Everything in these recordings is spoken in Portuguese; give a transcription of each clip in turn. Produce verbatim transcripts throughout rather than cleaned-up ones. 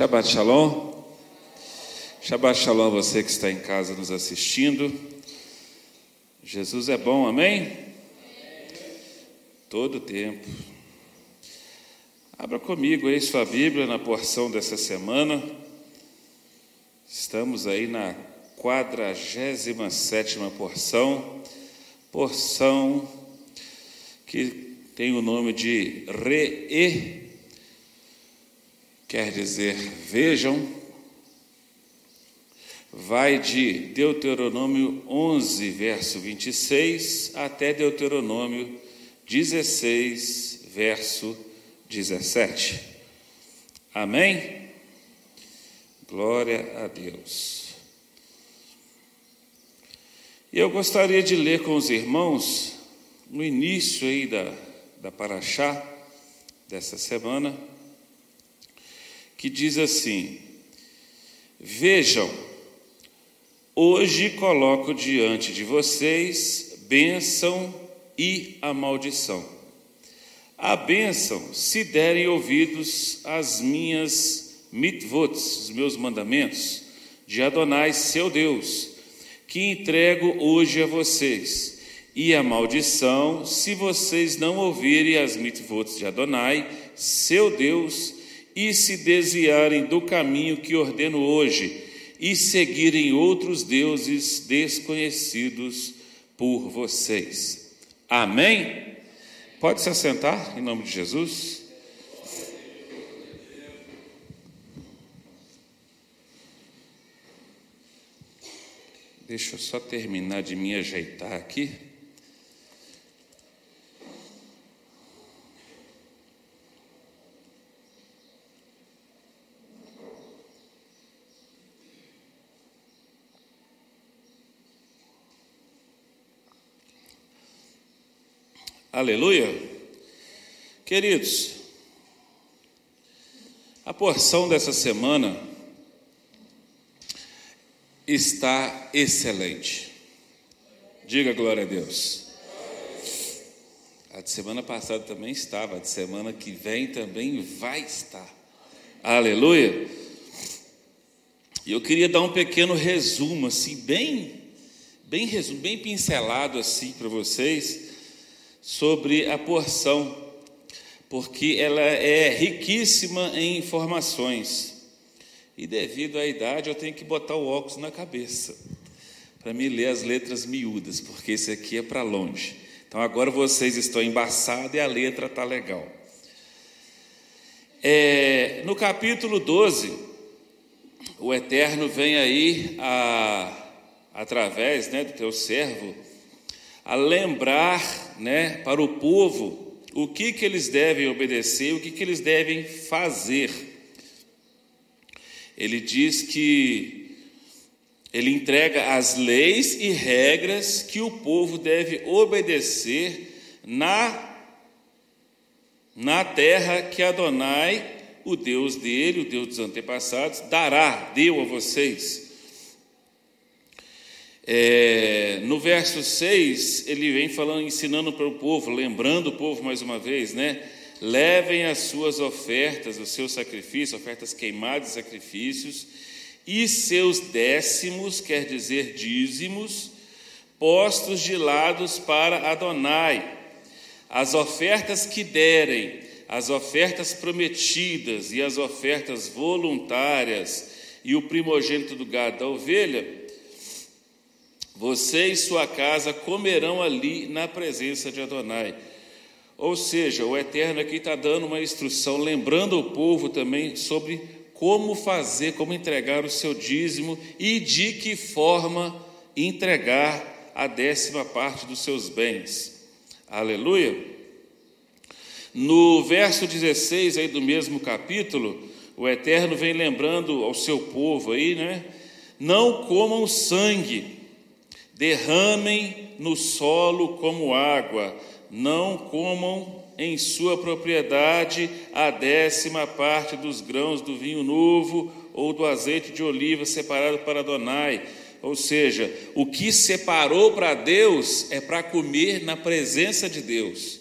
Shabbat Shalom. Shabbat Shalom a você que está em casa nos assistindo. Jesus é bom, amém? Todo tempo. Abra comigo aí sua Bíblia na porção dessa semana. Estamos aí na quadragésima sétima porção. Porção que tem o nome de Re-E. Quer dizer, vejam, vai de Deuteronômio onze, verso vinte e seis, até Deuteronômio dezesseis, verso dezessete. Amém? Glória a Deus. E eu gostaria de ler com os irmãos, no início aí da, da paraxá dessa semana, que diz assim: vejam, hoje coloco diante de vocês bênção e a maldição. A bênção se derem ouvidos às minhas mitvot, os meus mandamentos, de Adonai, seu Deus, que entrego hoje a vocês. E a maldição, se vocês não ouvirem as mitvot de Adonai, seu Deus, e se desviarem do caminho que ordeno hoje, e seguirem outros deuses desconhecidos por vocês. Amém? Pode se assentar, em nome de Jesus. Deixa eu só terminar de me ajeitar aqui. Aleluia. Queridos, a porção dessa semana está excelente. Diga glória a Deus. A de semana passada também estava, a de semana que vem também vai estar. Aleluia. E eu queria dar um pequeno resumo, assim, bem, bem resumo, bem pincelado assim para vocês, sobre a porção, porque ela é riquíssima em informações. E devido à idade, eu tenho que botar o óculos na cabeça para me ler as letras miúdas, porque esse aqui é para longe. Então agora vocês estão embaçados e a letra está legal. É, no capítulo doze, o Eterno vem aí a, através, né, do teu servo, a lembrar, né, para o povo o que, que eles devem obedecer, o que, que eles devem fazer. Ele diz que ele entrega as leis e regras que o povo deve obedecer na, na terra que Adonai, o Deus dele, o Deus dos antepassados, dará, deu a vocês. É, no verso seis, ele vem falando, ensinando para o povo, lembrando o povo mais uma vez, né? Levem as suas ofertas, os seus sacrifícios, ofertas queimadas e sacrifícios, e seus décimos, quer dizer dízimos, postos de lado para Adonai. As ofertas que derem, as ofertas prometidas e as ofertas voluntárias, e o primogênito do gado da ovelha, você e sua casa comerão ali na presença de Adonai. Ou seja, o Eterno aqui está dando uma instrução, lembrando o povo também sobre como fazer, como entregar o seu dízimo e de que forma entregar a décima parte dos seus bens. Aleluia! No verso dezesseis aí do mesmo capítulo, o Eterno vem lembrando ao seu povo aí, né? Não comam sangue, derramem no solo como água, não comam em sua propriedade a décima parte dos grãos do vinho novo ou do azeite de oliva separado para Adonai. Ou seja, o que separou para Deus é para comer na presença de Deus.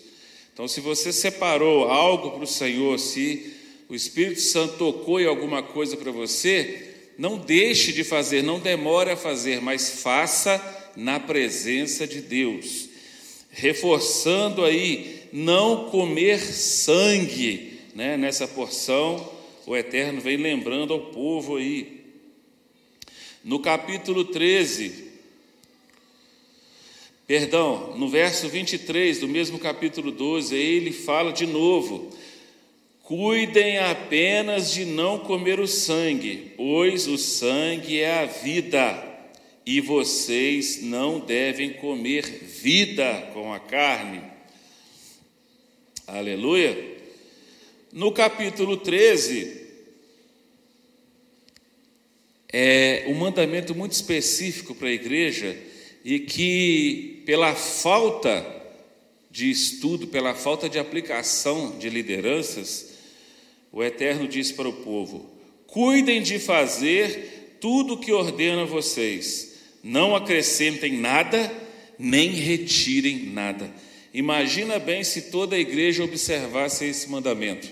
Então, se você separou algo para o Senhor, se o Espírito Santo tocou em alguma coisa para você, não deixe de fazer, não demore a fazer, mas faça na presença de Deus. Reforçando aí, não comer sangue, né? Nessa porção, o Eterno vem lembrando ao povo aí. No capítulo treze, perdão, no verso vinte e três do mesmo capítulo doze, ele fala de novo: cuidem apenas de não comer o sangue, pois o sangue é a vida, e vocês não devem comer vida com a carne. Aleluia! No capítulo treze, é um mandamento muito específico para a igreja, e que, pela falta de estudo, pela falta de aplicação de lideranças, o Eterno diz para o povo: cuidem de fazer tudo o que ordena a vocês, não acrescentem nada, nem retirem nada. Imagina bem se toda a igreja observasse esse mandamento,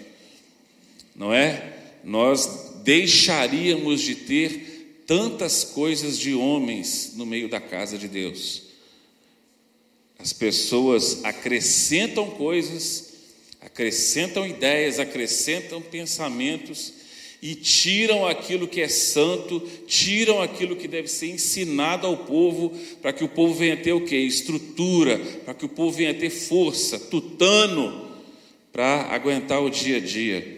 não é? Nós deixaríamos de ter tantas coisas de homens no meio da casa de Deus. As pessoas acrescentam coisas, acrescentam ideias, acrescentam pensamentos e tiram aquilo que é santo, tiram aquilo que deve ser ensinado ao povo, para que o povo venha ter o quê? Estrutura, para que o povo venha ter força, tutano, para aguentar o dia a dia.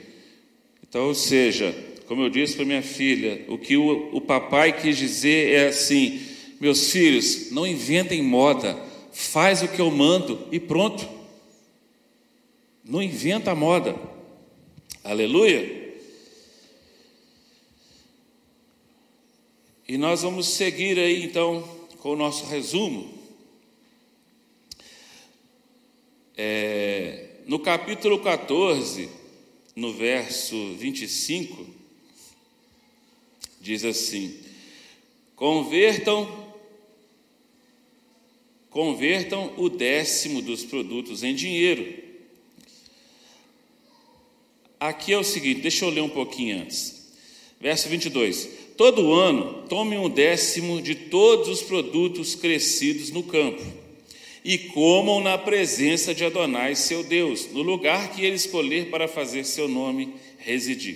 Então, ou seja, como eu disse para minha filha, o que o, o papai quis dizer é assim: meus filhos, não inventem moda, faz o que eu mando e pronto. Não inventa moda. Aleluia! E nós vamos seguir aí então com o nosso resumo. É, no capítulo quatorze, no verso vinte e cinco, diz assim: convertam convertam o décimo dos produtos em dinheiro. Aqui é o seguinte, deixa eu ler um pouquinho antes. Verso vinte e dois: todo ano tomem um décimo de todos os produtos crescidos no campo e comam na presença de Adonai, seu Deus, no lugar que ele escolher para fazer seu nome residir.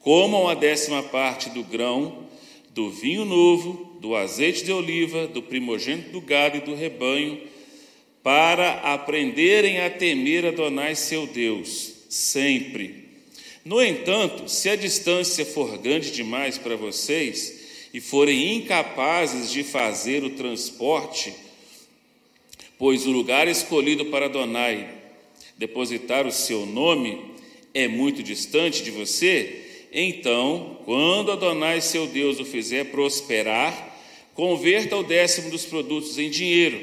Comam a décima parte do grão, do vinho novo, do azeite de oliva, do primogênito do gado e do rebanho, para aprenderem a temer Adonai, seu Deus, sempre. No entanto, se a distância for grande demais para vocês e forem incapazes de fazer o transporte, pois o lugar escolhido para Adonai depositar o seu nome é muito distante de você, então, quando Adonai, seu Deus, o fizer prosperar, converta o décimo dos produtos em dinheiro.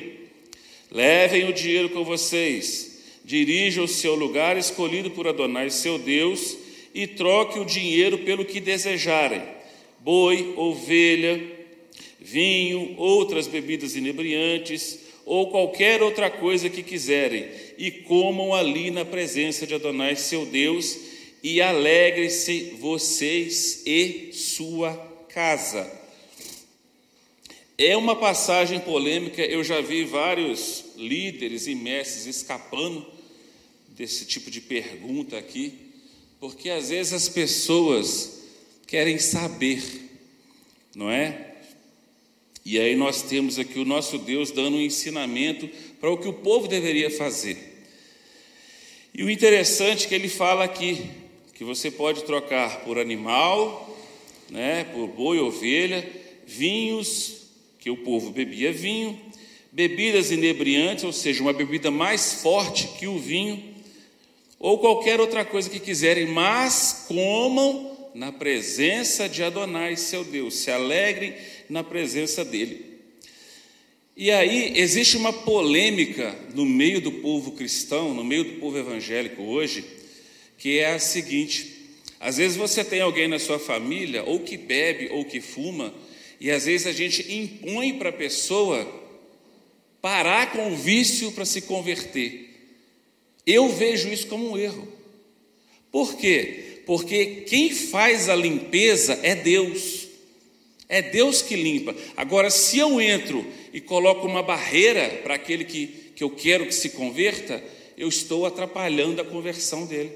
Levem o dinheiro com vocês, dirija-se ao lugar escolhido por Adonai, seu Deus, e troque o dinheiro pelo que desejarem: boi, ovelha, vinho, outras bebidas inebriantes, ou qualquer outra coisa que quiserem, e comam ali na presença de Adonai, seu Deus, e alegrem-se vocês e sua casa. É uma passagem polêmica, eu já vi vários líderes e mestres escapando desse tipo de pergunta aqui, porque às vezes as pessoas querem saber, não é? E aí nós temos aqui o nosso Deus dando um ensinamento para o que o povo deveria fazer. E o interessante é que ele fala aqui que você pode trocar por animal, né, por boi, ovelha, vinhos, que o povo bebia vinho, bebidas inebriantes, ou seja, uma bebida mais forte que o vinho, ou qualquer outra coisa que quiserem, mas comam na presença de Adonai, seu Deus, se alegrem na presença dele. E aí existe uma polêmica no meio do povo cristão, no meio do povo evangélico hoje, que é a seguinte: às vezes você tem alguém na sua família, ou que bebe, ou que fuma, e às vezes a gente impõe para a pessoa parar com o vício para se converter. Eu vejo isso como um erro. Por quê? porque quem faz a limpeza é Deus, é Deus que limpa. Agora, se eu entro e coloco uma barreira para aquele que, que eu quero que se converta, eu estou atrapalhando a conversão dele.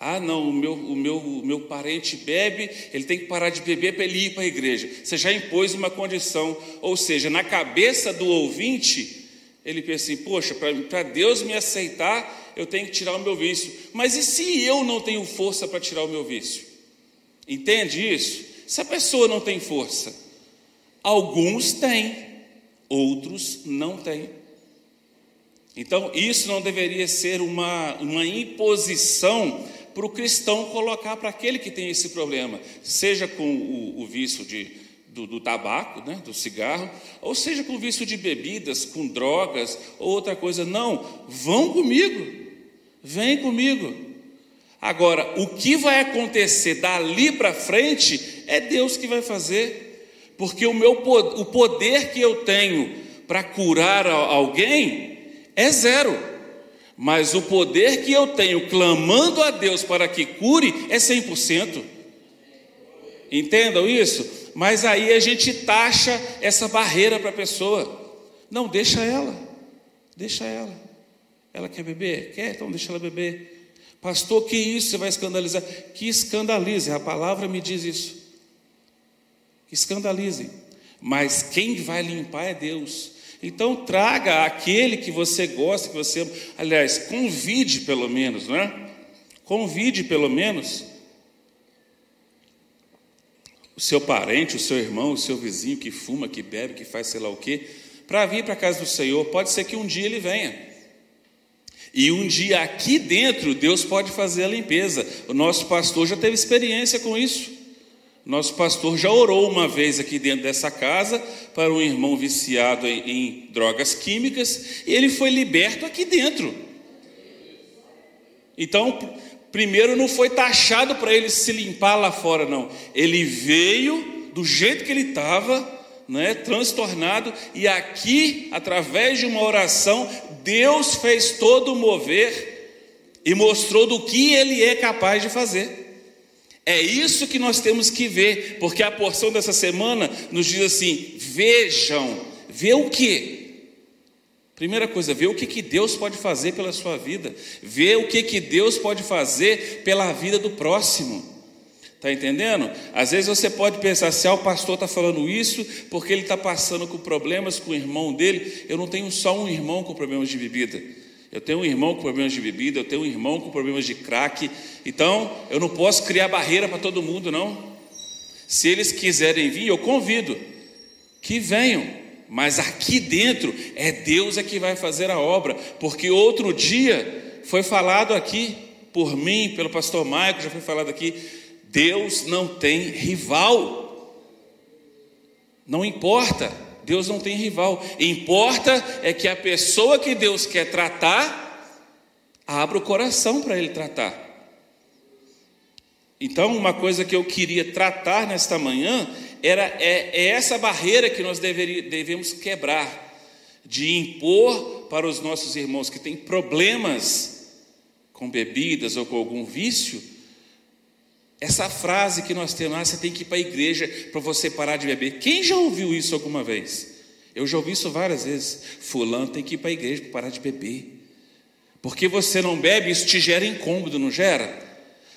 Ah, não, o meu, o meu, o meu parente bebe, ele tem que parar de beber para ele ir para a igreja. Você já impôs uma condição, ou seja, na cabeça do ouvinte, ele pensa assim, poxa, para Deus me aceitar, eu tenho que tirar o meu vício. Mas e se eu não tenho força para tirar o meu vício? Entende isso? Se a pessoa não tem força, alguns têm, outros não têm. Então, isso não deveria ser uma, uma imposição para o cristão colocar para aquele que tem esse problema, seja com o, o vício de, do, do tabaco, né, do cigarro, ou seja com o vício de bebidas, com drogas, ou outra coisa. Não, vão comigo, vem comigo. Agora, o que vai acontecer dali para frente é Deus que vai fazer, porque o, meu, o poder que eu tenho para curar alguém é zero, mas o poder que eu tenho clamando a Deus para que cure é cem por cento. Entendam isso? Mas aí a gente taxa essa barreira para a pessoa. Não, deixa ela, deixa ela. Ela quer beber? Quer, então deixa ela beber. Pastor, que isso, você vai escandalizar? Que escandalize, a palavra me diz isso. Que escandalize. Mas quem vai limpar é Deus. Então traga aquele que você gosta, que você, aliás, convide pelo menos, né? Convide pelo menos o seu parente, o seu irmão, o seu vizinho que fuma, que bebe, que faz sei lá o quê, para vir para a casa do Senhor. Pode ser que um dia ele venha. E um dia aqui dentro Deus pode fazer a limpeza. O nosso pastor já teve experiência com isso. Nosso pastor já orou uma vez aqui dentro dessa casa para um irmão viciado em, em drogas químicas, e ele foi liberto aqui dentro. Então, primeiro não foi taxado para ele se limpar lá fora, não. Ele veio do jeito que ele estava, né, transtornado, e aqui, através de uma oração, Deus fez todo o mover e mostrou do que ele é capaz de fazer. É isso que nós temos que ver, porque a porção dessa semana nos diz assim, vejam, vê o que? Primeira coisa, vê o que, que Deus pode fazer pela sua vida, vê o que, que Deus pode fazer pela vida do próximo, está entendendo? Às vezes você pode pensar assim, ah, o pastor está falando isso porque ele está passando com problemas com o irmão dele. Eu não tenho só um irmão com problemas de bebida. Eu tenho um irmão com problemas de bebida, eu tenho um irmão com problemas de crack. Então, eu não posso criar barreira para todo mundo, não. Se eles quiserem vir, eu convido que venham. Mas aqui dentro, é Deus é que vai fazer a obra. Porque outro dia, foi falado aqui, por mim, pelo pastor Maico, já foi falado aqui, Deus não tem rival. Não importa, Deus não tem rival. Importa é que a pessoa que Deus quer tratar, abra o coração para ele tratar. Então, uma coisa que eu queria tratar nesta manhã era é, é essa barreira que nós deveria, devemos quebrar, de impor para os nossos irmãos que têm problemas com bebidas ou com algum vício. Essa frase que nós temos, ah, você tem que ir para a igreja para você parar de beber. Quem já ouviu isso alguma vez? Eu já ouvi isso várias vezes. Fulano tem que ir para a igreja para parar de beber. Porque você não bebe, isso te gera incômodo, não gera?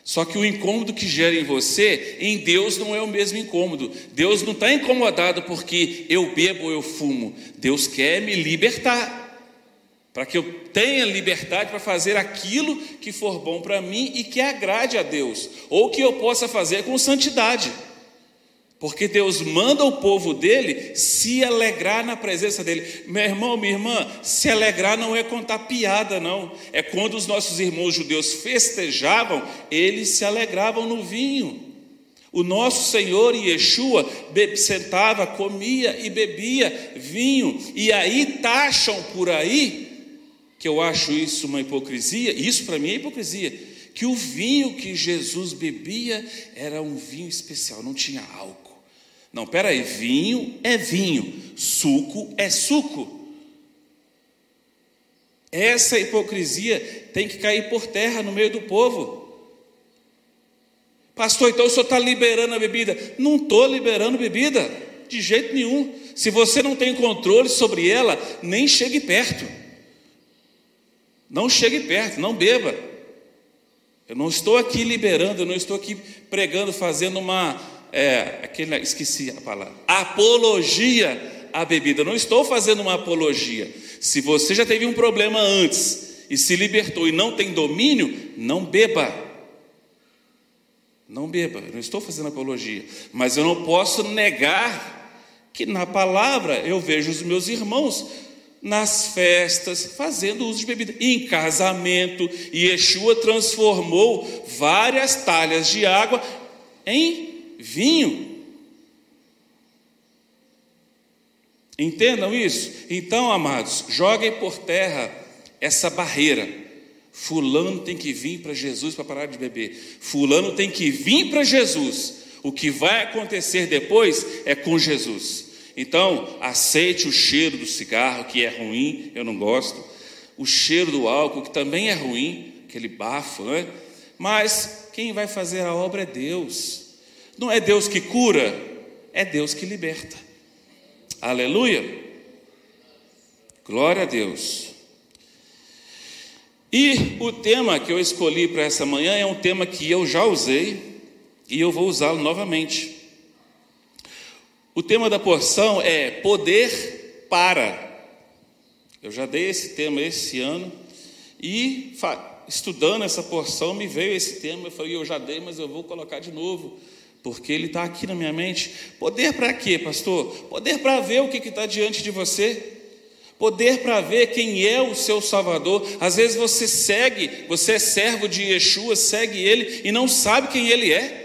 Só que o incômodo que gera em você, em Deus não é o mesmo incômodo. Deus não está incomodado porque eu bebo ou eu fumo. Deus quer me libertar, para que eu tenha liberdade para fazer aquilo que for bom para mim e que agrade a Deus, ou que eu possa fazer com santidade, porque Deus manda o povo dele se alegrar na presença dele. Meu irmão, minha irmã, se alegrar não é contar piada, não. É quando os nossos irmãos judeus festejavam, eles se alegravam no vinho. O nosso Senhor Yeshua sentava, comia e bebia vinho. E aí taxam por aí, que eu acho isso uma hipocrisia, isso para mim é hipocrisia, que o vinho que Jesus bebia era um vinho especial, não tinha álcool. Não, espera aí, vinho é vinho, suco é suco. Essa hipocrisia tem que cair por terra no meio do povo. Pastor, então o senhor está liberando a bebida? Não estou liberando bebida, de jeito nenhum. Se você não tem controle sobre ela, nem chegue perto. Não chegue perto, não beba. Eu não estou aqui liberando, eu não estou aqui pregando, fazendo uma, é, aquele, esqueci a palavra, apologia à bebida. Eu não estou fazendo uma apologia. Se você já teve um problema antes e se libertou e não tem domínio, não beba. Não beba, eu não estou fazendo apologia, mas eu não posso negar que na palavra eu vejo os meus irmãos nas festas fazendo uso de bebida, em casamento. E Yeshua transformou várias talhas de água em vinho. Entendam isso? Então, amados, joguem por terra essa barreira. Fulano tem que vir para Jesus para parar de beber. Fulano tem que vir para Jesus. O que vai acontecer depois é com Jesus. Então, aceite o cheiro do cigarro, que é ruim, eu não gosto. O cheiro do álcool, que também é ruim, aquele bafo, né? Mas quem vai fazer a obra é Deus. Não é Deus que cura, é Deus que liberta. Aleluia. Glória a Deus. E o tema que eu escolhi para essa manhã é um tema que eu já usei e eu vou usá-lo novamente. O tema da porção é poder para. Eu já dei esse tema esse ano e estudando essa porção me veio esse tema. Eu falei, eu já dei, mas eu vou colocar de novo, porque ele está aqui na minha mente. Poder para quê, pastor? Poder para ver o que está diante de você. Poder para ver quem é o seu Salvador. Às vezes você segue, você é servo de Yeshua, segue ele e não sabe quem ele é,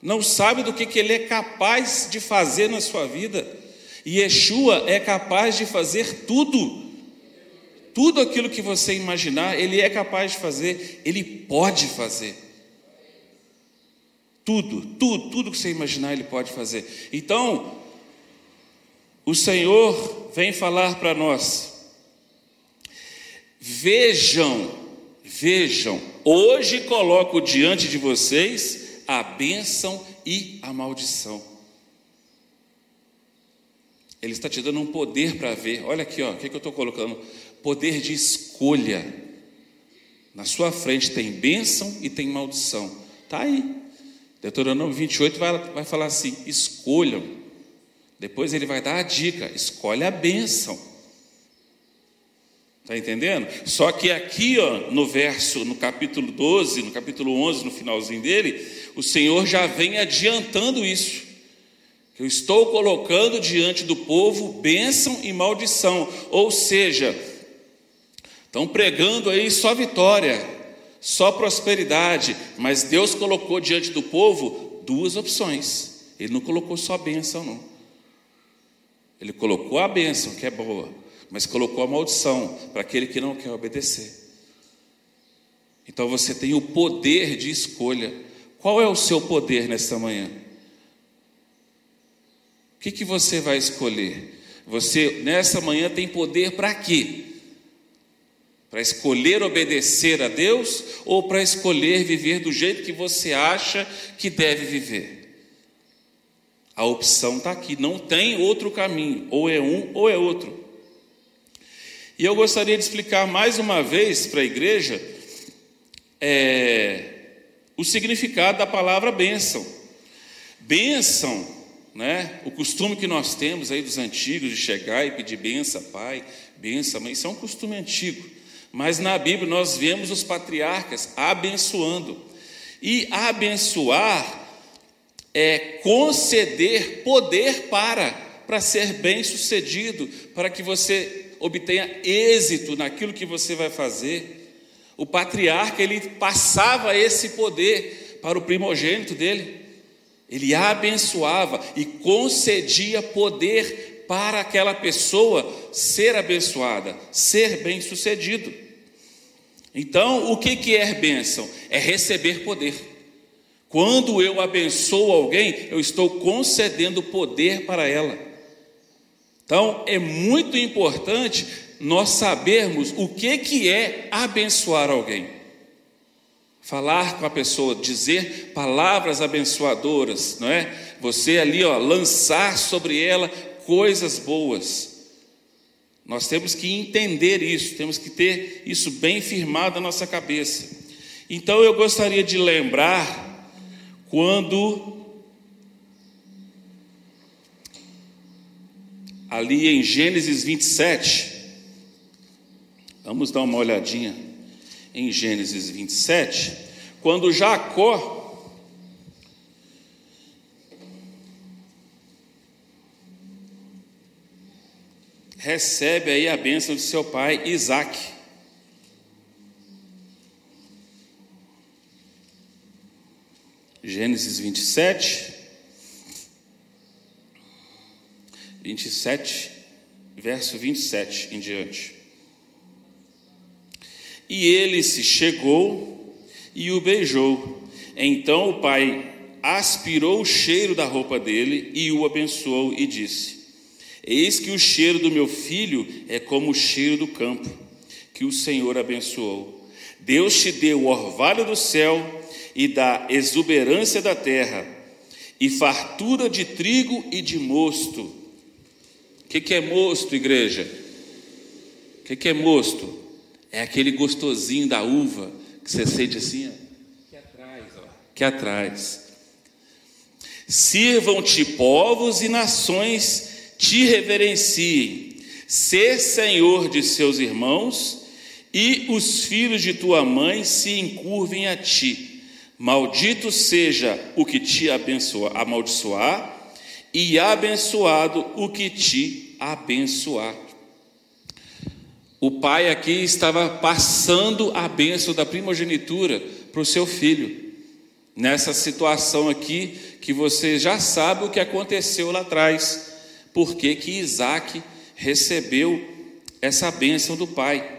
não sabe do que, que ele é capaz de fazer na sua vida. E Yeshua é capaz de fazer tudo, tudo aquilo que você imaginar, ele é capaz de fazer, ele pode fazer. Tudo, tudo, tudo que você imaginar, ele pode fazer. Então, o Senhor vem falar para nós: vejam, vejam, hoje coloco diante de vocês a bênção e a maldição. Ele está te dando um poder para ver. Olha aqui, ó, o que, que eu estou colocando? Poder de escolha. Na sua frente tem bênção e tem maldição. Está aí. Deuteronômio vinte e oito vai, vai falar assim: escolham. Depois ele vai dar a dica: escolhe a bênção. Está entendendo? Só que aqui, ó, no verso, no capítulo doze, no capítulo onze, no finalzinho dele, o Senhor já vem adiantando isso. Que eu estou colocando diante do povo bênção e maldição. Ou seja, estão pregando aí só vitória, só prosperidade. Mas Deus colocou diante do povo duas opções. Ele não colocou só bênção, não. Ele colocou a bênção, que é boa, mas colocou a maldição para aquele que não quer obedecer. Então você tem o poder de escolha. Qual é o seu poder nessa manhã? O que, que você vai escolher? Você nessa manhã tem poder para quê? Para escolher obedecer a Deus ou para escolher viver do jeito que você acha que deve viver? A opção está aqui, não tem outro caminho, ou é um ou é outro. E eu gostaria de explicar mais uma vez para a igreja é, o significado da palavra bênção. Bênção, né, o costume que nós temos aí dos antigos de chegar e pedir bênção, pai, bênção, mãe, isso é um costume antigo. Mas na Bíblia nós vemos os patriarcas abençoando. E abençoar é conceder poder para, para ser bem sucedido, para que você obtenha êxito naquilo que você vai fazer. O patriarca, ele passava esse poder para o primogênito dele, ele abençoava e concedia poder para aquela pessoa ser abençoada, ser bem sucedido. Então, o que que é bênção? É receber poder. Quando eu abençoo alguém, eu estou concedendo poder para ela. Então, é muito importante nós sabermos o que que é abençoar alguém. falar com a pessoa, dizer palavras abençoadoras, não é? Você ali, ó, lançar sobre ela coisas boas. Nós temos que entender isso, temos que ter isso bem firmado na nossa cabeça. Então eu gostaria de lembrar quando ali em Gênesis vinte e sete, vamos dar uma olhadinha em Gênesis vinte e sete, quando Jacó recebe aí a bênção de seu pai Isaac. Gênesis vinte e sete, vinte e sete, verso vinte e sete em diante. E ele se chegou e o beijou. Então o pai aspirou o cheiro da roupa dele e o abençoou e disse: eis que o cheiro do meu filho é como o cheiro do campo, que o Senhor abençoou. Deus te deu o orvalho do céu e da exuberância da terra, e fartura de trigo e de mosto. O que, que é mosto, igreja? O que, que é mosto? É aquele gostosinho da uva que você sente assim, ó, atrás, ó, que atrás. Sirvam-te povos e nações te reverenciem, ser senhor de seus irmãos, e os filhos de tua mãe se encurvem a ti. Maldito seja o que te abençoa, amaldiçoar, e abençoado o que te abençoar. O pai aqui estava passando a bênção da primogenitura para o seu filho, nessa situação aqui que você já sabe o que aconteceu lá atrás. Por que que Isaac recebeu essa bênção do pai?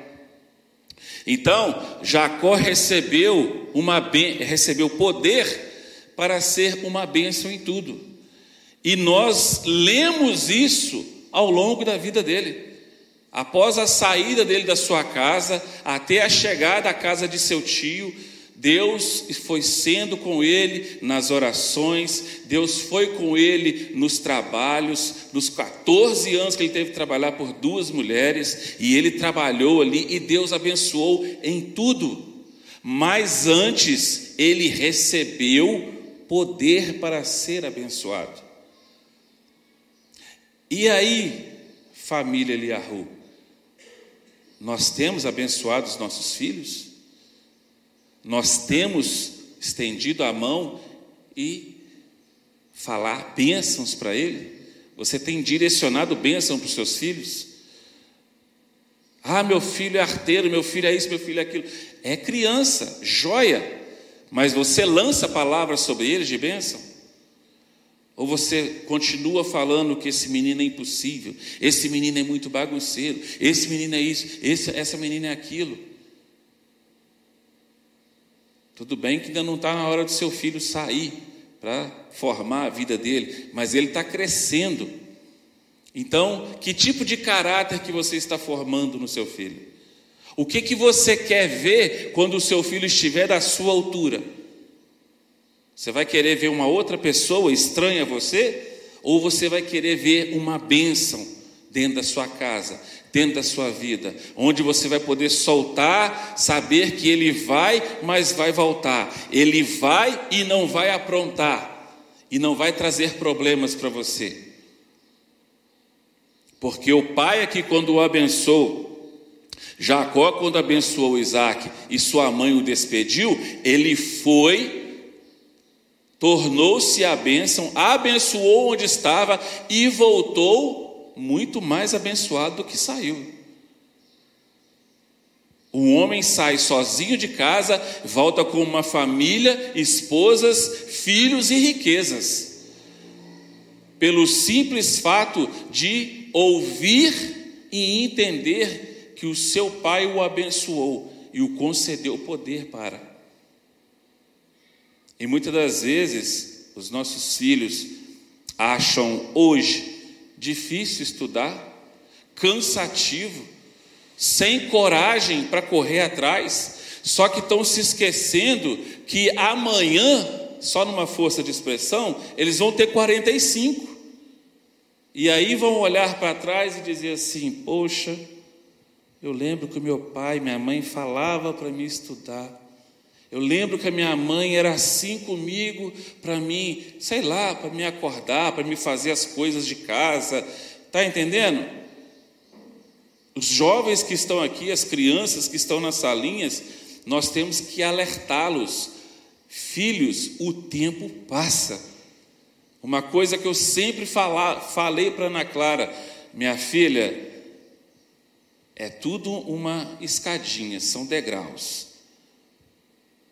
Então, Jacó recebeu uma recebeu poder para ser uma bênção em tudo. E nós lemos isso ao longo da vida dele. Após a saída dele da sua casa, até a chegada à casa de seu tio, Deus foi sendo com ele nas orações, Deus foi com ele nos trabalhos, nos quatorze anos que ele teve que trabalhar por duas mulheres, e ele trabalhou ali e Deus abençoou em tudo. Mas antes ele recebeu poder para ser abençoado. E aí, família Eliahu, nós temos abençoado os nossos filhos? Nós temos estendido a mão e falar bênçãos para ele? Você tem direcionado bênção para os seus filhos? Ah, meu filho é arteiro, meu filho é isso, meu filho é aquilo. É criança, joia, mas você lança palavras sobre ele de bênção? Ou você continua falando que esse menino é impossível, esse menino é muito bagunceiro, esse menino é isso, esse, essa menina é aquilo? Tudo bem que ainda não está na hora do seu filho sair para formar a vida dele, mas ele está crescendo. Então, que tipo de caráter que você está formando no seu filho? O que que você quer ver quando o seu filho estiver da sua altura? Você vai querer ver uma outra pessoa estranha a você? Ou você vai querer ver uma bênção dentro da sua casa, dentro da sua vida, onde você vai poder soltar, saber que ele vai, mas vai voltar, ele vai e não vai aprontar, e não vai trazer problemas para você? Porque o pai aqui, quando o abençoou, Jacó, quando abençoou Isaac e sua mãe o despediu, ele foi, tornou-se a bênção, abençoou onde estava e voltou muito mais abençoado do que saiu. O homem sai sozinho de casa, volta com uma família, esposas, filhos e riquezas, pelo simples fato de ouvir e entender que o seu pai o abençoou e o concedeu poder para. E muitas das vezes os nossos filhos acham hoje difícil estudar, cansativo, sem coragem para correr atrás, Só que estão se esquecendo que amanhã, só numa força de expressão, eles vão ter quarenta e cinco. E aí vão olhar para trás e dizer assim: poxa, eu lembro que meu pai, minha mãe falava para mim estudar. Eu lembro que a minha mãe era assim comigo, para mim, sei lá, para me acordar, para me fazer as coisas de casa. Está entendendo? Os jovens que estão aqui, as crianças que estão nas salinhas, nós temos que alertá-los. Filhos, o tempo passa. Uma coisa que eu sempre falar, falei para Ana Clara, minha filha, é tudo uma escadinha, são degraus.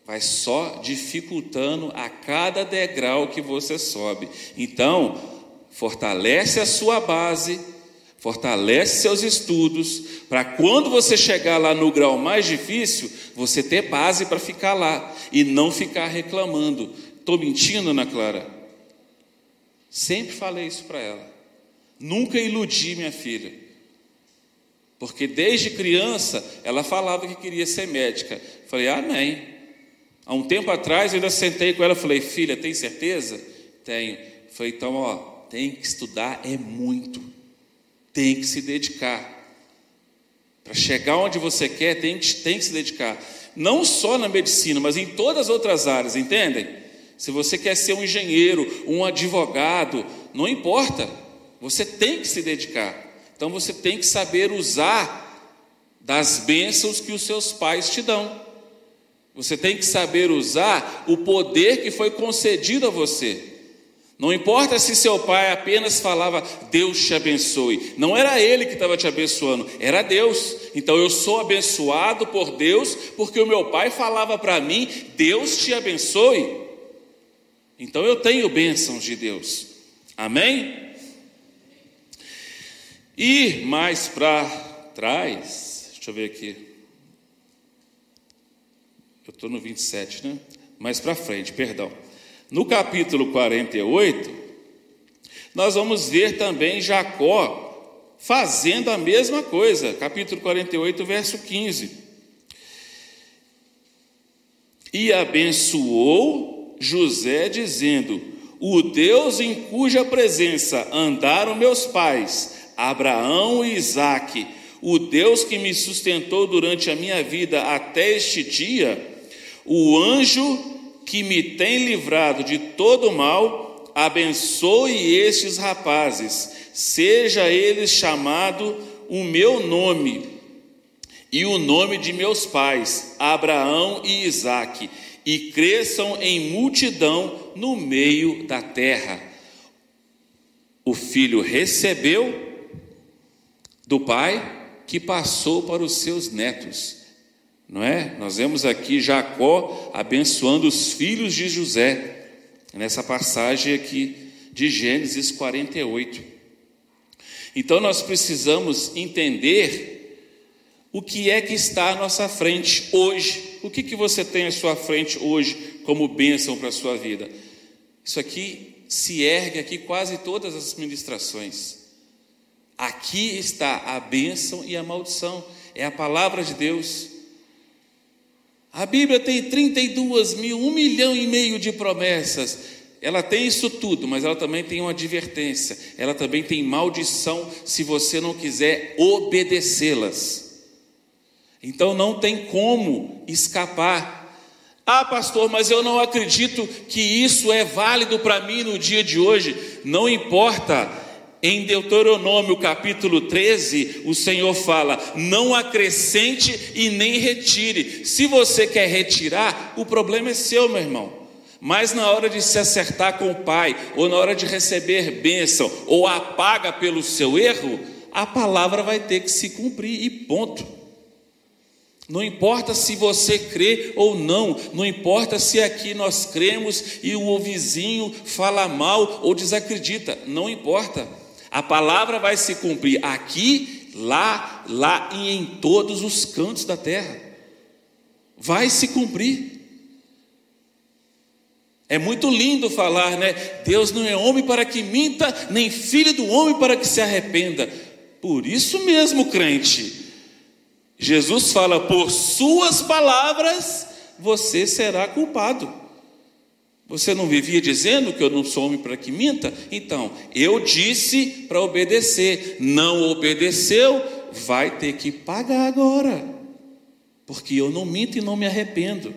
Vai só dificultando a cada degrau que você sobe. Então, fortalece a sua base, fortalece seus estudos, para quando você chegar lá no grau mais difícil, você ter base para ficar lá e não ficar reclamando. Estou mentindo, Ana Clara? Sempre falei isso para ela. Nunca iludi minha filha. Porque desde criança ela falava que queria ser médica. Falei, amém. Há um tempo atrás eu ainda sentei com ela e falei, filha, tem certeza? Tenho. Falei, então, ó, tem que estudar, é muito. Tem que se dedicar. Para chegar onde você quer, tem que, tem que se dedicar. Não só na medicina, mas em todas as outras áreas, entendem? Se você quer ser um engenheiro, um advogado, não importa. Você tem que se dedicar. Então, você tem que saber usar das bênçãos que os seus pais te dão. Você tem que saber usar o poder que foi concedido a você. Não importa se seu pai apenas falava, Deus te abençoe. Não era ele que estava te abençoando, era Deus. Então eu sou abençoado por Deus, porque o meu pai falava para mim, Deus te abençoe. Então eu tenho bênçãos de Deus. Amém? E mais para trás, deixa eu ver aqui. Eu estou no vinte e sete, né? Mais para frente, perdão. No capítulo quarenta e oito, nós vamos ver também Jacó fazendo a mesma coisa. Capítulo quarenta e oito, verso quinze. E abençoou José, dizendo: o Deus em cuja presença andaram meus pais, Abraão e Isaque, o Deus que me sustentou durante a minha vida até este dia, o anjo que me tem livrado de todo mal, abençoe estes rapazes, seja eles chamado o meu nome e o nome de meus pais, Abraão e Isaque, e cresçam em multidão no meio da terra. O filho recebeu do pai que passou para os seus netos. Não é? Nós vemos aqui Jacó abençoando os filhos de José, nessa passagem aqui de Gênesis quarenta e oito. Então nós precisamos entender o que é que está à nossa frente hoje. O que, que você tem à sua frente hoje como bênção para a sua vida? Isso aqui se ergue aqui quase todas as ministrações. Aqui está a bênção e a maldição. É a palavra de Deus. A Bíblia tem trinta e duas mil, um milhão e meio de promessas. Ela tem isso tudo, mas ela também tem uma advertência. Ela também tem maldição se você não quiser obedecê-las. Então não tem como escapar. Ah, pastor, mas eu não acredito que isso é válido para mim no dia de hoje. Não importa. Em Deuteronômio capítulo treze, o Senhor fala, não acrescente e nem retire. Se você quer retirar, o problema é seu, meu irmão. Mas na hora de se acertar com o Pai, ou na hora de receber bênção, ou a paga pelo seu erro, a palavra vai ter que se cumprir e ponto. Não importa se você crê ou não, não importa se aqui nós cremos e o vizinho fala mal ou desacredita, não importa. A palavra vai se cumprir aqui, lá, lá e em todos os cantos da terra. Vai se cumprir. É muito lindo falar, né? Deus não é homem para que minta, nem filho do homem para que se arrependa. Por isso mesmo, crente, Jesus fala, por suas palavras você será culpado. Você não vivia dizendo que eu não sou homem para que minta? Então, eu disse para obedecer, não obedeceu, vai ter que pagar agora, porque eu não minto e não me arrependo.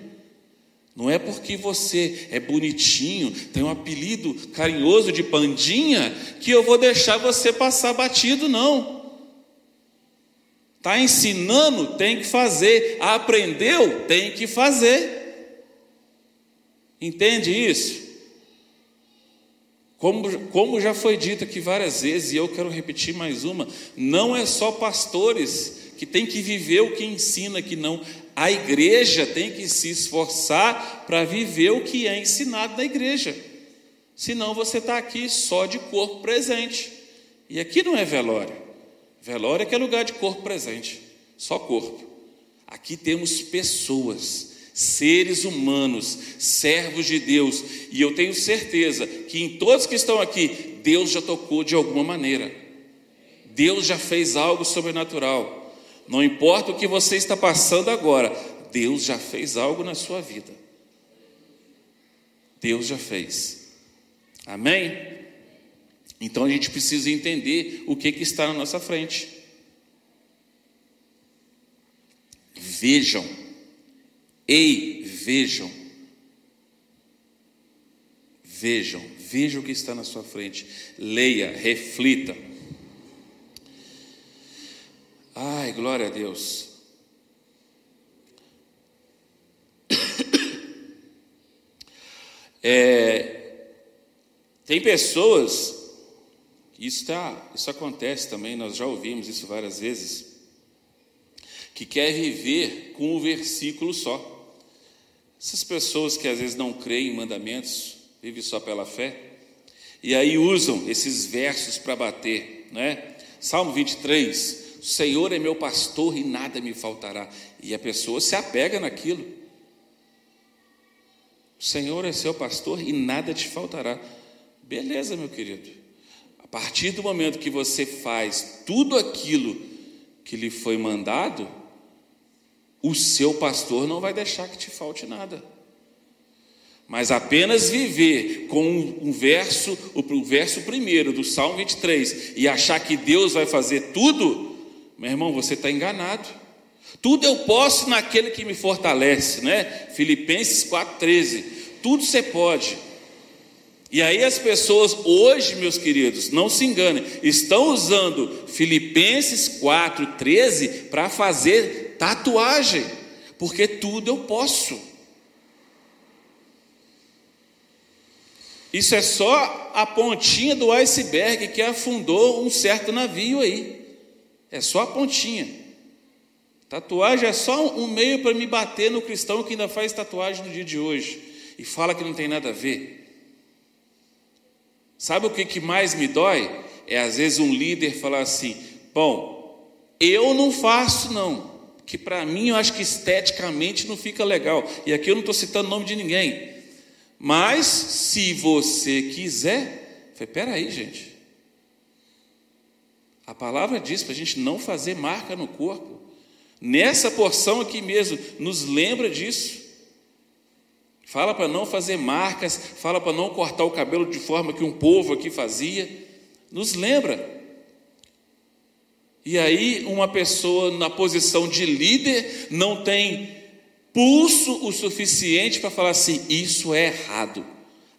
Não é porque você é bonitinho, tem um apelido carinhoso de pandinha, que eu vou deixar você passar batido, não. Está ensinando, tem que fazer. Aprendeu, tem que fazer. Entende isso? Como, como já foi dito aqui várias vezes, e eu quero repetir mais uma, não é só pastores que tem que viver o que ensina, que não. A igreja tem que se esforçar para viver o que é ensinado na igreja. Senão você está aqui só de corpo presente. E aqui não é velório. Velório é que é lugar de corpo presente. Só corpo. Aqui temos pessoas, seres humanos, servos de Deus. E eu tenho certeza que em todos que estão aqui, Deus já tocou de alguma maneira. Deus já fez algo sobrenatural. Não importa o que você está passando agora, Deus já fez algo na sua vida. Deus já fez. Amém? Então a gente precisa entender o que, que está na nossa frente. Vejam. Ei, vejam. Vejam, vejam o que está na sua frente. Leia, reflita. Ai, glória a Deus. É, tem pessoas, isso, tá, isso acontece também, nós já ouvimos isso várias vezes, que quer viver com um versículo só. Essas pessoas que às vezes não creem em mandamentos, vivem só pela fé, e aí usam esses versos para bater, né? Salmo vinte e três... O Senhor é meu pastor e nada me faltará. E a pessoa se apega naquilo. O Senhor é seu pastor e nada te faltará. Beleza, meu querido. A partir do momento que você faz tudo aquilo que lhe foi mandado, o seu pastor não vai deixar que te falte nada. Mas apenas viver com um verso, o verso primeiro do Salmo vinte e três, e achar que Deus vai fazer tudo, meu irmão, você está enganado. Tudo eu posso naquele que me fortalece, né? Filipenses quatro, treze. Tudo você pode. E aí as pessoas hoje, meus queridos, não se enganem, estão usando Filipenses quatro, treze para fazer tatuagem, porque tudo eu posso. Isso é só a pontinha do iceberg que afundou um certo navio aí. É só a pontinha. Tatuagem é só um meio para me bater no cristão que ainda faz tatuagem no dia de hoje e fala que não tem nada a ver. Sabe o que, que mais me dói? É às vezes um líder falar assim: bom, eu não faço não, que para mim eu acho que esteticamente não fica legal. E aqui eu não estou citando o nome de ninguém, mas se você quiser. Espera aí, gente. A palavra diz para a gente não fazer marca no corpo. Nessa porção aqui mesmo, nos lembra disso. Fala para não fazer marcas, fala para não cortar o cabelo de forma que um povo aqui fazia. Nos lembra. E aí, uma pessoa na posição de líder não tem pulso o suficiente para falar assim: isso é errado.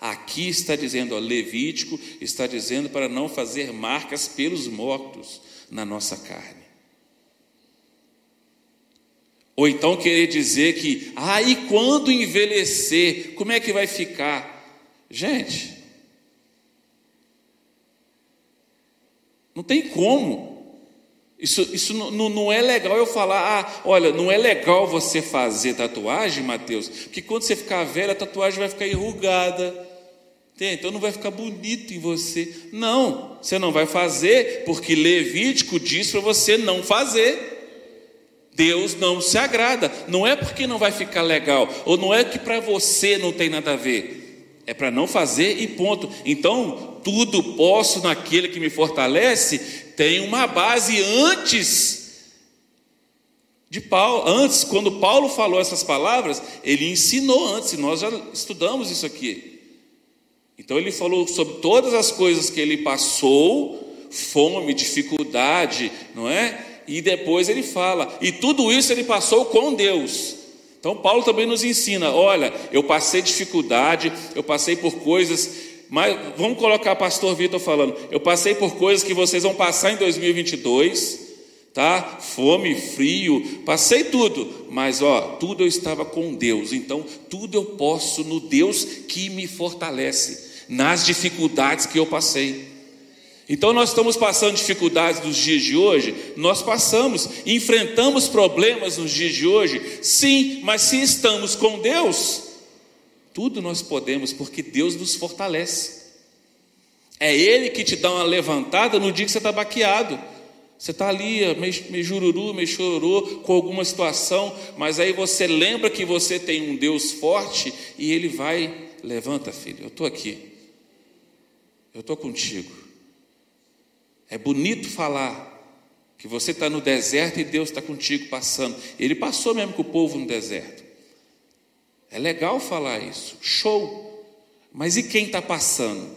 Aqui está dizendo, ó, Levítico está dizendo para não fazer marcas pelos mortos na nossa carne. Ou então querer dizer que, ah, e quando envelhecer, como é que vai ficar? Gente, não tem como. Isso, isso não, não é legal eu falar: ah, olha, não é legal você fazer tatuagem, Mateus, porque quando você ficar velho, a tatuagem vai ficar enrugada, entende? Então não vai ficar bonito em você. Não, você não vai fazer, porque Levítico diz para você não fazer. Deus não se agrada. Não é porque não vai ficar legal, ou não é que para você não tem nada a ver, é para não fazer e ponto. Então, tudo posso naquele que me fortalece tem uma base antes de Paulo. Antes, quando Paulo falou essas palavras, ele ensinou antes, e nós já estudamos isso aqui. Então ele falou sobre todas as coisas que ele passou, fome, dificuldade, não é? E depois ele fala, e tudo isso ele passou com Deus. Então Paulo também nos ensina, olha, eu passei dificuldade, eu passei por coisas, mas vamos colocar pastor Vitor falando, eu passei por coisas que vocês vão passar em dois mil e vinte e dois, tá? Fome, frio, passei tudo, mas ó, tudo eu estava com Deus, então tudo eu posso no Deus que me fortalece, nas dificuldades que eu passei. Então nós estamos passando dificuldades nos dias de hoje, nós passamos, enfrentamos problemas nos dias de hoje, sim, mas se estamos com Deus, tudo nós podemos, porque Deus nos fortalece. É Ele que te dá uma levantada no dia que você está baqueado, você está ali, meio jururu, meio chororô, com alguma situação, mas aí você lembra que você tem um Deus forte, e Ele vai, levanta filho, eu estou aqui, eu estou contigo. É bonito falar que você está no deserto e Deus está contigo passando. Ele passou mesmo com o povo no deserto. É legal falar isso, show. Mas e quem está passando?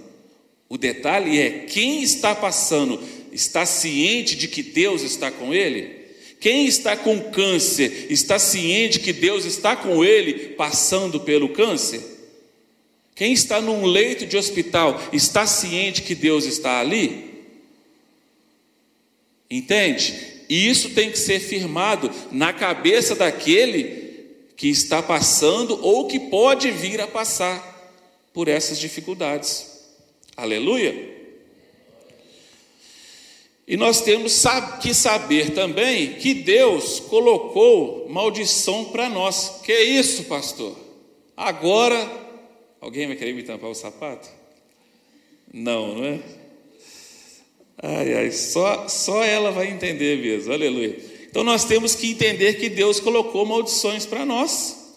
O detalhe é, quem está passando está ciente de que Deus está com ele? Quem está com câncer está ciente que Deus está com ele passando pelo câncer? Quem está num leito de hospital está ciente que Deus está ali? Entende? E isso tem que ser firmado na cabeça daquele que está passando ou que pode vir a passar por essas dificuldades. Aleluia! E nós temos que saber também que Deus colocou maldição para nós. Que é isso, pastor? Agora, alguém vai querer me tampar o sapato? Não, não é? Ai, ai, só, só ela vai entender mesmo, aleluia. Então nós temos que entender que Deus colocou maldições para nós.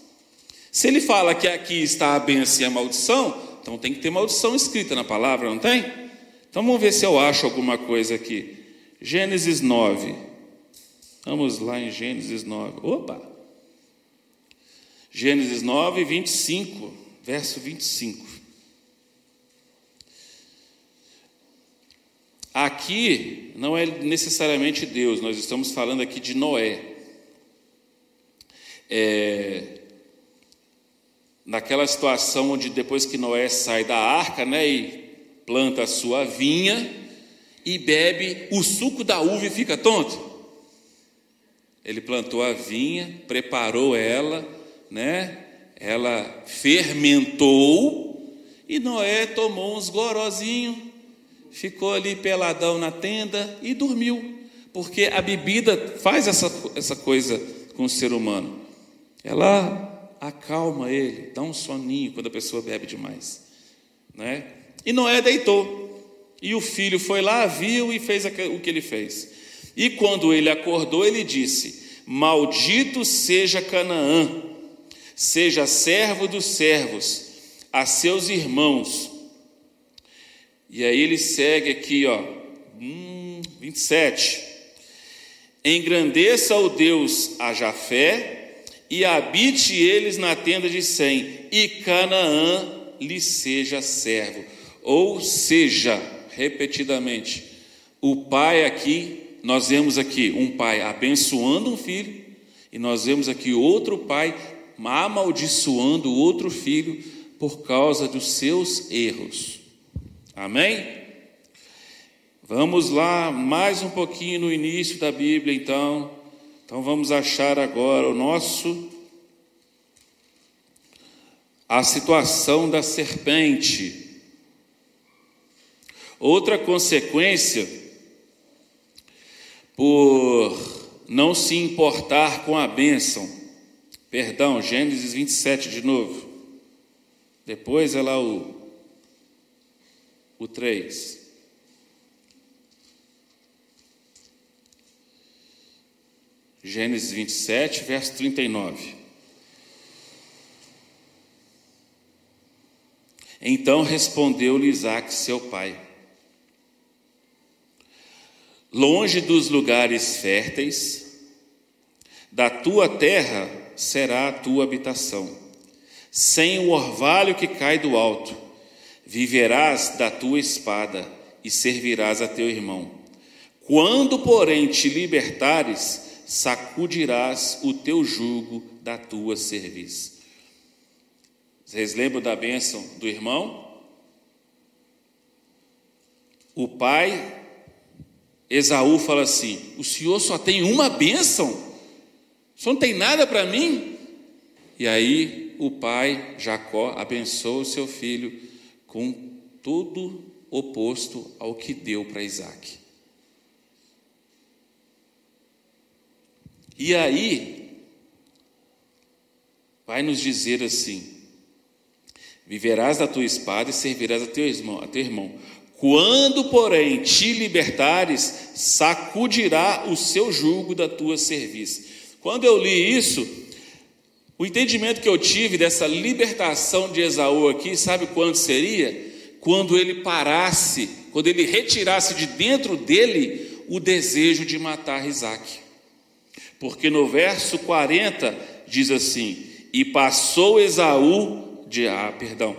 Se Ele fala que aqui está a bênção e a maldição, então tem que ter maldição escrita na palavra, não tem? Então vamos ver se eu acho alguma coisa aqui. Gênesis nove, vamos lá em Gênesis nove, opa! Gênesis nove, vinte e cinco, verso vinte e cinco. Aqui não é necessariamente Deus, nós estamos falando aqui de Noé. É, naquela situação onde depois que Noé sai da arca, né, e planta a sua vinha e bebe o suco da uva e fica tonto. Ele plantou a vinha, preparou ela, né, ela fermentou e Noé tomou uns gorozinhos. Ficou ali peladão na tenda e dormiu, porque a bebida faz essa, essa coisa com o ser humano, ela acalma ele, dá um soninho quando a pessoa bebe demais, né? E Noé deitou, e o filho foi lá, viu e fez o que ele fez, e quando ele acordou ele disse, maldito seja Canaã, seja servo dos servos, a seus irmãos. E aí ele segue aqui, ó, vinte e sete. Engrandeça o Deus a Jafé e habite eles na tenda de Sem, e Canaã lhe seja servo. Ou seja, repetidamente, o pai aqui, nós vemos aqui um pai abençoando um filho, e nós vemos aqui outro pai amaldiçoando o outro filho por causa dos seus erros. Amém? Vamos lá, mais um pouquinho no início da Bíblia, então. Então vamos achar agora o nosso... A situação da serpente. Outra consequência, por não se importar com a bênção. Perdão, Gênesis vinte e sete de novo. Depois é lá o... O três. Gênesis vinte e sete, verso trinta e nove. Então respondeu-lhe Isaac, seu pai: longe dos lugares férteis, Da tua terra será a tua habitação, sem o orvalho que cai do alto. Viverás da tua espada e servirás a teu irmão. Quando, porém, te libertares, sacudirás o teu jugo da tua cerviz. Vocês lembram da bênção do irmão? O pai, Esaú, fala assim: o senhor só tem uma bênção? O senhor não tem nada para mim? E aí o pai, Jacó, abençoa o seu filho com tudo oposto ao que deu para Isaac. E aí vai nos dizer assim: viverás da tua espada e servirás a teu irmão, a teu irmão. Quando, porém, te libertares, sacudirá o seu jugo da tua cerviz. Quando eu li isso, o entendimento que eu tive dessa libertação de Esaú aqui, sabe quando seria? Quando ele parasse, quando ele retirasse de dentro dele o desejo de matar Isaac. Porque no verso quarenta diz assim: e passou Esaú de ah, perdão,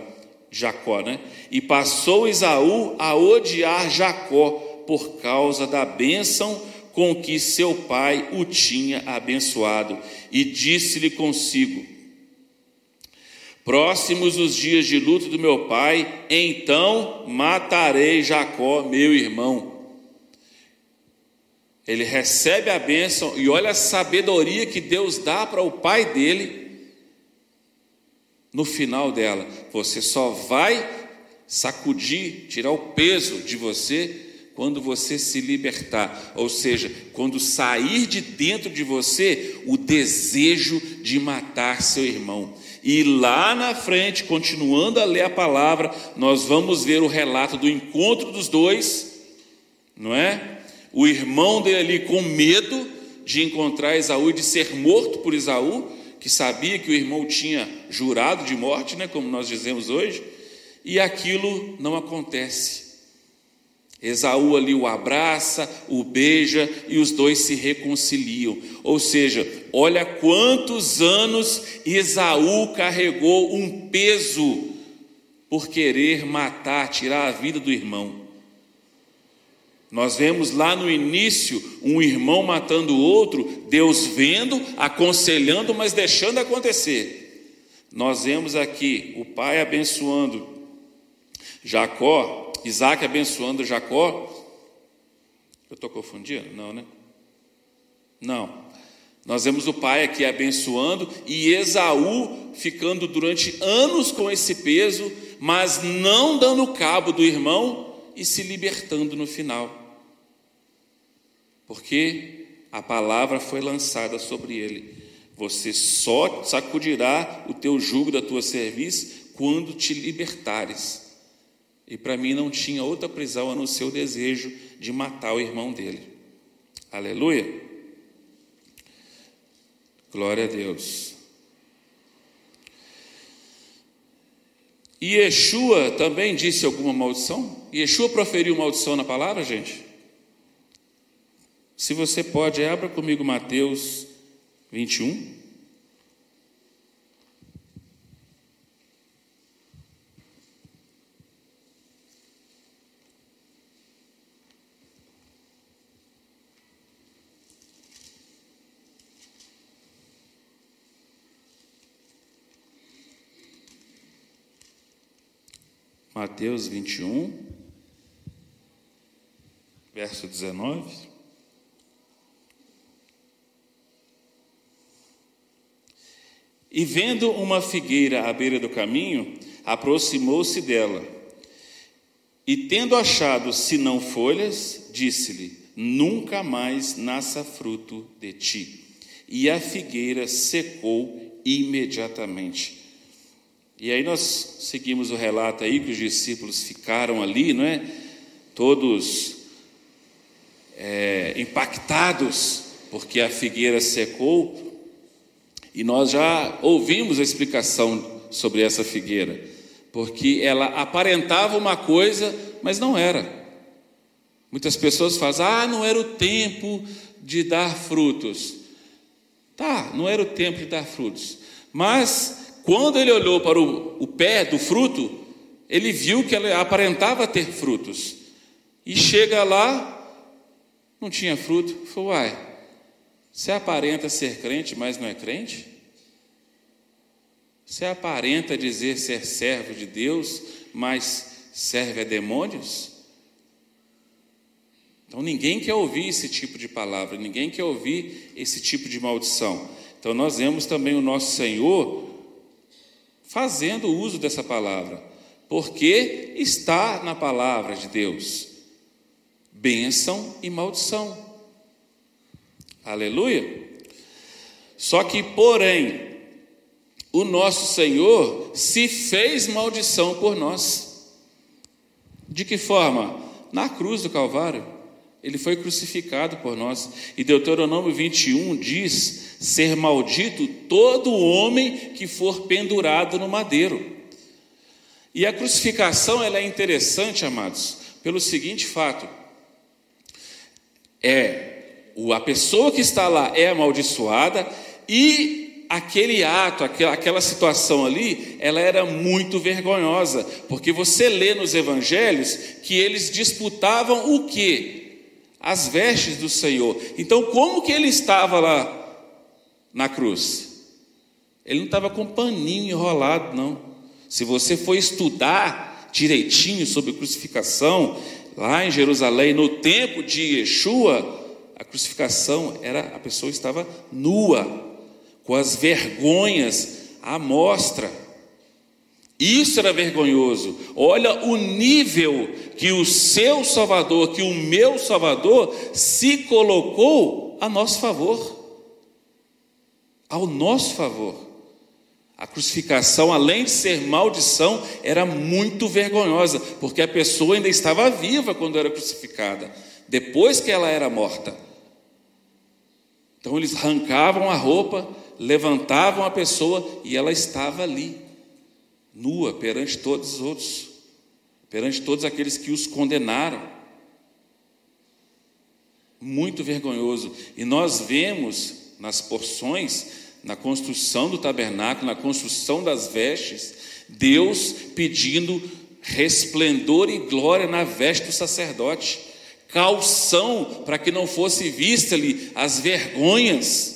Jacó, né? E passou Esaú a odiar Jacó por causa da bênção com que seu pai o tinha abençoado, e disse-lhe consigo: próximos os dias de luto do meu pai, então matarei Jacó, meu irmão. Ele recebe a bênção e olha a sabedoria que Deus dá para o pai dele. No final dela, você só vai sacudir, tirar o peso de você quando você se libertar. Ou seja, quando sair de dentro de você o desejo de matar seu irmão. E lá na frente, continuando a ler a palavra, nós vamos ver o relato do encontro dos dois, não é? O irmão dele ali com medo de encontrar Esaú e de ser morto por Esaú, que sabia que o irmão tinha jurado de morte, né, como nós dizemos hoje, e aquilo não acontece. Esaú ali o abraça, o beija e os dois se reconciliam. Ou seja, olha quantos anos Esaú carregou um peso por querer matar, tirar a vida do irmão. Nós vemos lá no início um irmão matando o outro, Deus vendo, aconselhando, mas deixando acontecer. Nós vemos aqui o pai abençoando Jacó, Isaac abençoando Jacó. Eu estou confundindo? Não, né? Não. Nós vemos o pai aqui abençoando e Esaú ficando durante anos com esse peso, mas não dando cabo do irmão e se libertando no final, porque a palavra foi lançada sobre ele: você só sacudirá o teu jugo da tua cerviz quando te libertares. E para mim não tinha outra prisão a não ser o desejo de matar o irmão dele. Aleluia, glória a Deus. E Yeshua também disse alguma maldição? Yeshua proferiu maldição na palavra, gente? Se você pode, abra comigo Mateus vinte e um. Mateus vinte e um, verso dezenove. E vendo uma figueira à beira do caminho, aproximou-se dela, e tendo achado senão folhas, disse-lhe: nunca mais nasça fruto de ti. E a figueira secou imediatamente. E aí nós seguimos o relato aí que os discípulos ficaram ali, não é? Todos é, impactados, porque a figueira secou. E nós já ouvimos a explicação sobre essa figueira, porque ela aparentava uma coisa, mas não era. Muitas pessoas falam: ah, não era o tempo de dar frutos. Tá, não era o tempo de dar frutos. Mas quando ele olhou para o, o pé do fruto, ele viu que ela aparentava ter frutos. E chega lá, não tinha fruto. Ele falou, uai, você aparenta ser crente, mas não é crente? Você aparenta dizer ser servo de Deus, mas serve a demônios? Então ninguém quer ouvir esse tipo de palavra, ninguém quer ouvir esse tipo de maldição. Então nós vemos também o nosso Senhor fazendo uso dessa palavra, porque está na palavra de Deus, bênção e maldição. Aleluia! Só que, porém, o nosso Senhor se fez maldição por nós. De que forma? Na cruz do Calvário. Ele foi crucificado por nós. E Deuteronômio vinte e um diz: ser maldito todo homem que for pendurado no madeiro. E a crucificação, ela é interessante, amados, pelo seguinte fato: é a pessoa que está lá é amaldiçoada e aquele ato, aquela situação ali, ela era muito vergonhosa, porque você lê nos evangelhos que eles disputavam o quê? As vestes do Senhor. Então, como que ele estava lá na cruz? Ele não estava com um paninho enrolado, não. Se você for estudar direitinho sobre crucificação, lá em Jerusalém, no tempo de Yeshua, a crucificação era, a pessoa estava nua, com as vergonhas à mostra. Isso era vergonhoso. Olha o nível que o seu Salvador, que o meu Salvador, se colocou a nosso favor. Ao nosso favor. A crucificação, além de ser maldição, era muito vergonhosa, porque a pessoa ainda estava viva quando era crucificada, depois que ela era morta. Então eles arrancavam a roupa, levantavam a pessoa e ela estava ali, nua, perante todos os outros, perante todos aqueles que os condenaram. Muito vergonhoso. E nós vemos nas porções, na construção do tabernáculo, na construção das vestes, Deus pedindo resplendor e glória na veste do sacerdote, calção para que não fosse vista-lhe as vergonhas.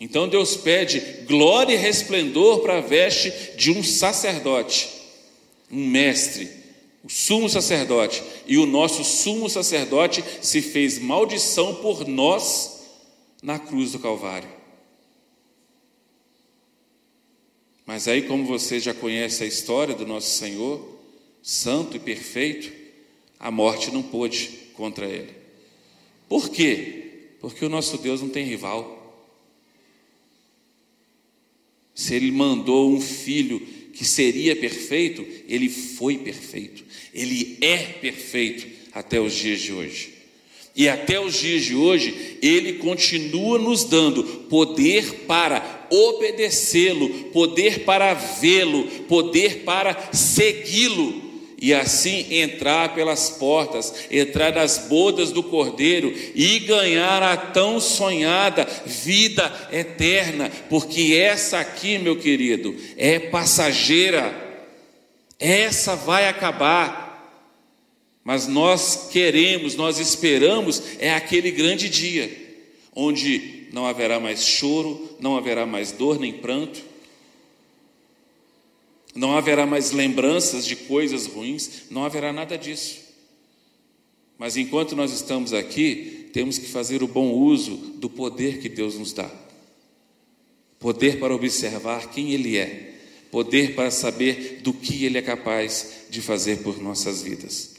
Então Deus pede glória e resplendor para a veste de um sacerdote, um mestre, o sumo sacerdote. E o nosso sumo sacerdote se fez maldição por nós na cruz do Calvário. Mas aí, como você já conhece a história do nosso Senhor, santo e perfeito, a morte não pôde contra ele. Por quê? Porque o nosso Deus não tem rival. Se ele mandou um filho que seria perfeito, ele foi perfeito. Ele é perfeito até os dias de hoje. E até os dias de hoje, ele continua nos dando poder para obedecê-lo, poder para vê-lo, poder para segui-lo. E assim entrar pelas portas, entrar nas bodas do Cordeiro e ganhar a tão sonhada vida eterna. Porque essa aqui, meu querido, é passageira. Essa vai acabar. Mas nós queremos, nós esperamos, é aquele grande dia, onde não haverá mais choro, não haverá mais dor nem pranto. Não haverá mais lembranças de coisas ruins, não haverá nada disso. Mas enquanto nós estamos aqui, temos que fazer o bom uso do poder que Deus nos dá. Poder para observar quem Ele é. Poder para saber do que Ele é capaz de fazer por nossas vidas.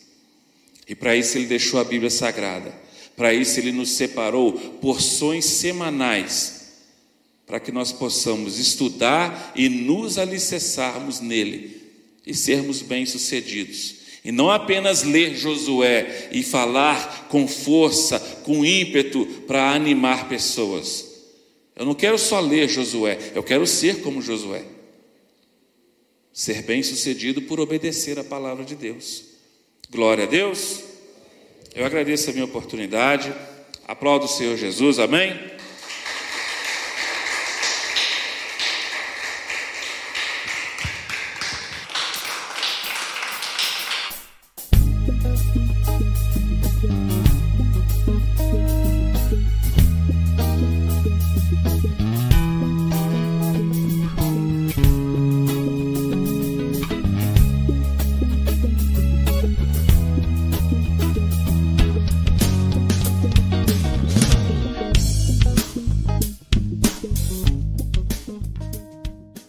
E para isso Ele deixou a Bíblia Sagrada. Para isso Ele nos separou porções semanais, para que nós possamos estudar e nos alicerçarmos nele e sermos bem-sucedidos. E não apenas ler Josué e falar com força, com ímpeto, para animar pessoas. Eu não quero só ler Josué, eu quero ser como Josué. Ser bem-sucedido por obedecer a palavra de Deus. Glória a Deus. Eu agradeço a minha oportunidade. Aplaudo o Senhor Jesus, amém?